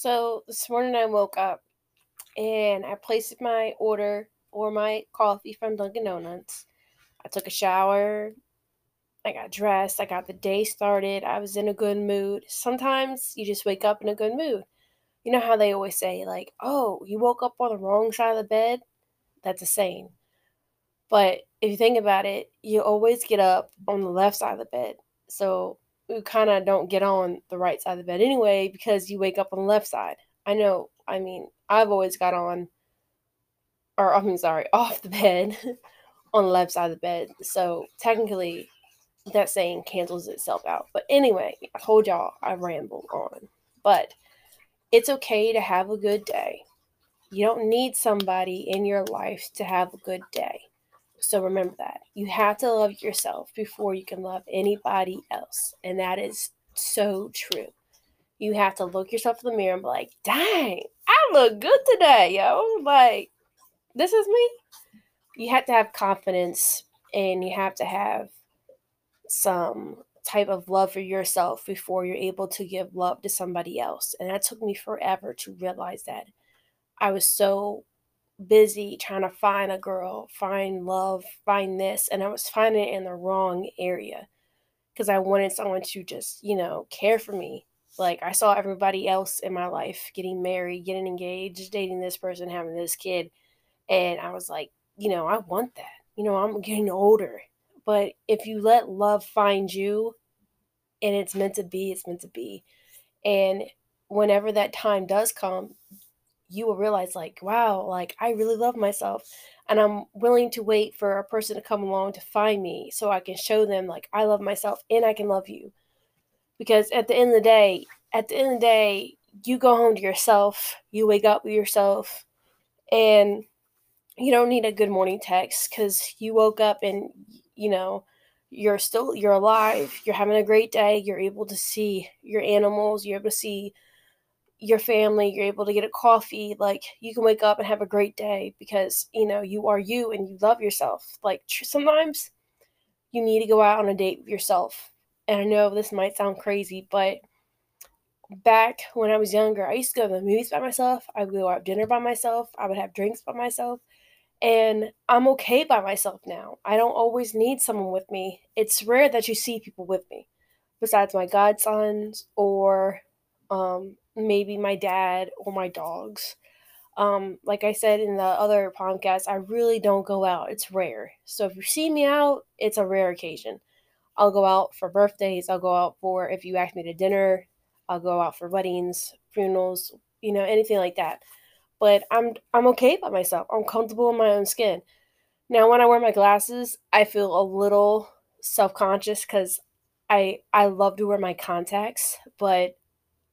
So this morning I woke up and I placed my order for my coffee from Dunkin' Donuts. I took a shower. I got dressed. I got the day started. I was in a good mood. Sometimes you just wake up in a good mood. You know how they always say, like, oh, you woke up on the wrong side of the bed? That's a saying. But if you think about it, you always get up on the left side of the bed. So you kind of don't get on the right side of the bed anyway because you wake up on the left side. I know, I mean, I've always got off the bed on the left side of the bed. So technically, that saying cancels itself out. But anyway, I told y'all I rambled on. But it's okay to have a good day. You don't need somebody in your life to have a good day. So remember that. You have to love yourself before you can love anybody else. And that is so true. You have to look yourself in the mirror and be like, dang, I look good today, yo. Like, this is me. You have to have confidence and you have to have some type of love for yourself before you're able to give love to somebody else. And that took me forever to realize that. I was so busy trying to find a girl, find love, find this, and I was finding it in the wrong area because I wanted someone to just, care for me. Like, I saw everybody else in my life getting married, getting engaged, dating this person, having this kid, and I was like, I want that. I'm getting older. But if you let love find you, and it's meant to be, it's meant to be. And whenever that time does come, you will realize, like, wow, like, I really love myself. And I'm willing to wait for a person to come along to find me so I can show them, like, I love myself and I can love you. Because at the end of the day, you go home to yourself, you wake up with yourself, and you don't need a good morning text because you woke up and, you're alive, you're having a great day, you're able to see your animals, you're able to see your family, you're able to get a coffee. Like, you can wake up and have a great day because, you are you and you love yourself. Like, sometimes you need to go out on a date with yourself. And I know this might sound crazy, but back when I was younger, I used to go to the movies by myself. I would go out to dinner by myself. I would have drinks by myself. And I'm okay by myself now. I don't always need someone with me. It's rare that you see people with me besides my godsons or maybe my dad or my dogs. Like I said in the other podcast, I really don't go out. It's rare. So if you see me out, it's a rare occasion. I'll go out for birthdays. I'll go out for if you ask me to dinner. I'll go out for weddings, funerals, anything like that. But I'm okay by myself. I'm comfortable in my own skin. Now, when I wear my glasses, I feel a little self-conscious because I love to wear my contacts, but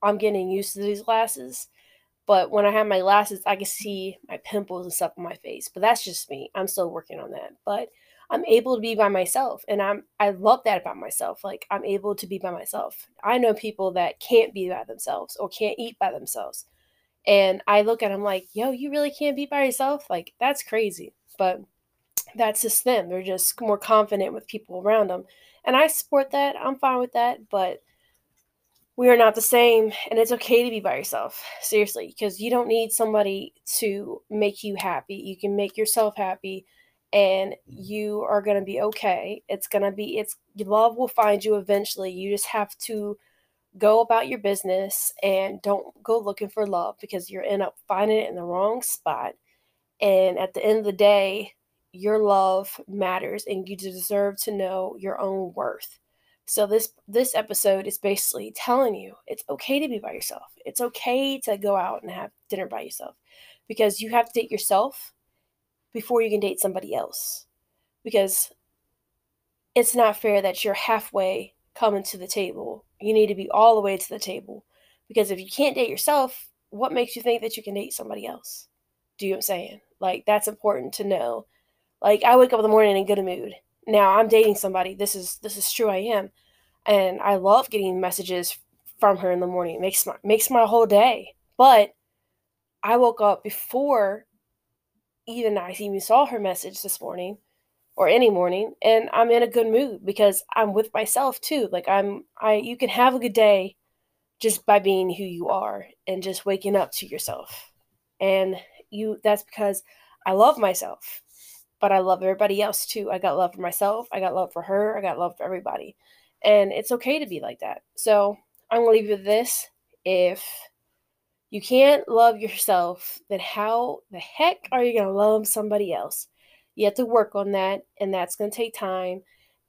I'm getting used to these glasses. But when I have my glasses, I can see my pimples and stuff on my face. But that's just me. I'm still working on that. But I'm able to be by myself, and I love that about myself. Like, I'm able to be by myself. I know people that can't be by themselves or can't eat by themselves. And I look at them like, yo, you really can't be by yourself? Like, that's crazy. But that's just them. They're just more confident with people around them. And I support that. I'm fine with that. But we are not the same. And it's okay to be by yourself. Seriously. Because you don't need somebody to make you happy. You can make yourself happy. And you are going to be okay. Love will find you eventually. You just have to go about your business and don't go looking for love because you'll end up finding it in the wrong spot. And at the end of the day, your love matters and you deserve to know your own worth. So this episode is basically telling you it's okay to be by yourself. It's okay to go out and have dinner by yourself because you have to date yourself before you can date somebody else, because it's not fair that you're halfway coming to the table. You need to be all the way to the table, because if you can't date yourself, what makes you think that you can date somebody else? Do you know what I'm saying? Like, that's important to know. Like, I wake up in the morning in good mood. Now I'm dating somebody. This is true. I am. And I love getting messages from her in the morning. It makes my whole day. But I woke up before I even saw her message this morning or any morning, and I'm in a good mood because I'm with myself too. Like, you can have a good day just by being who you are and just waking up to yourself. And you, that's because I love myself, but I love everybody else too. I got love for myself. I got love for her. I got love for everybody. And it's okay to be like that. So I'm going to leave you with this. If you can't love yourself, then how the heck are you going to love somebody else? You have to work on that, and that's going to take time.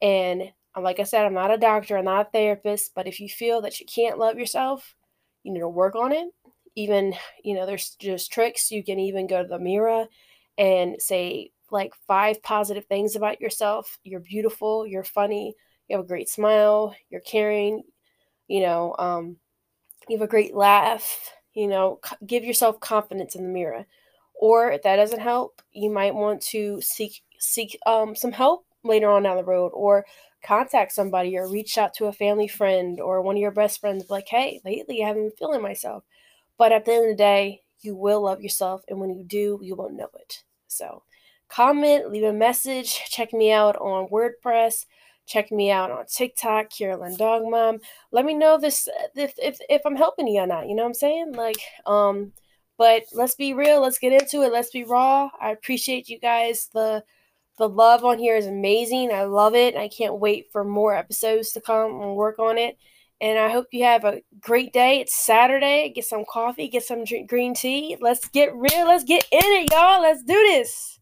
And like I said, I'm not a doctor, I'm not a therapist, but if you feel that you can't love yourself, you need to work on it. Even, there's just tricks. You can even go to the mirror and say like 5 positive things about yourself. You're beautiful, you're funny, you have a great smile, you're caring, you have a great laugh, give yourself confidence in the mirror. Or if that doesn't help, you might want to seek some help later on down the road, or contact somebody, or reach out to a family friend or one of your best friends, like, hey, lately I haven't been feeling myself. But at the end of the day, you will love yourself, and when you do, you won't know it. So comment, leave a message, check me out on WordPress, check me out on TikTok, Carolyn Dog Mom. Let me know if I'm helping you or not, you know what I'm saying? But let's be real, let's get into it, let's be raw. I appreciate you guys. The love on here is amazing. I love it. I can't wait for more episodes to come and work on it. And I hope you have a great day. It's Saturday. Get some coffee. Get some green tea. Let's get real. Let's get in it, y'all. Let's do this.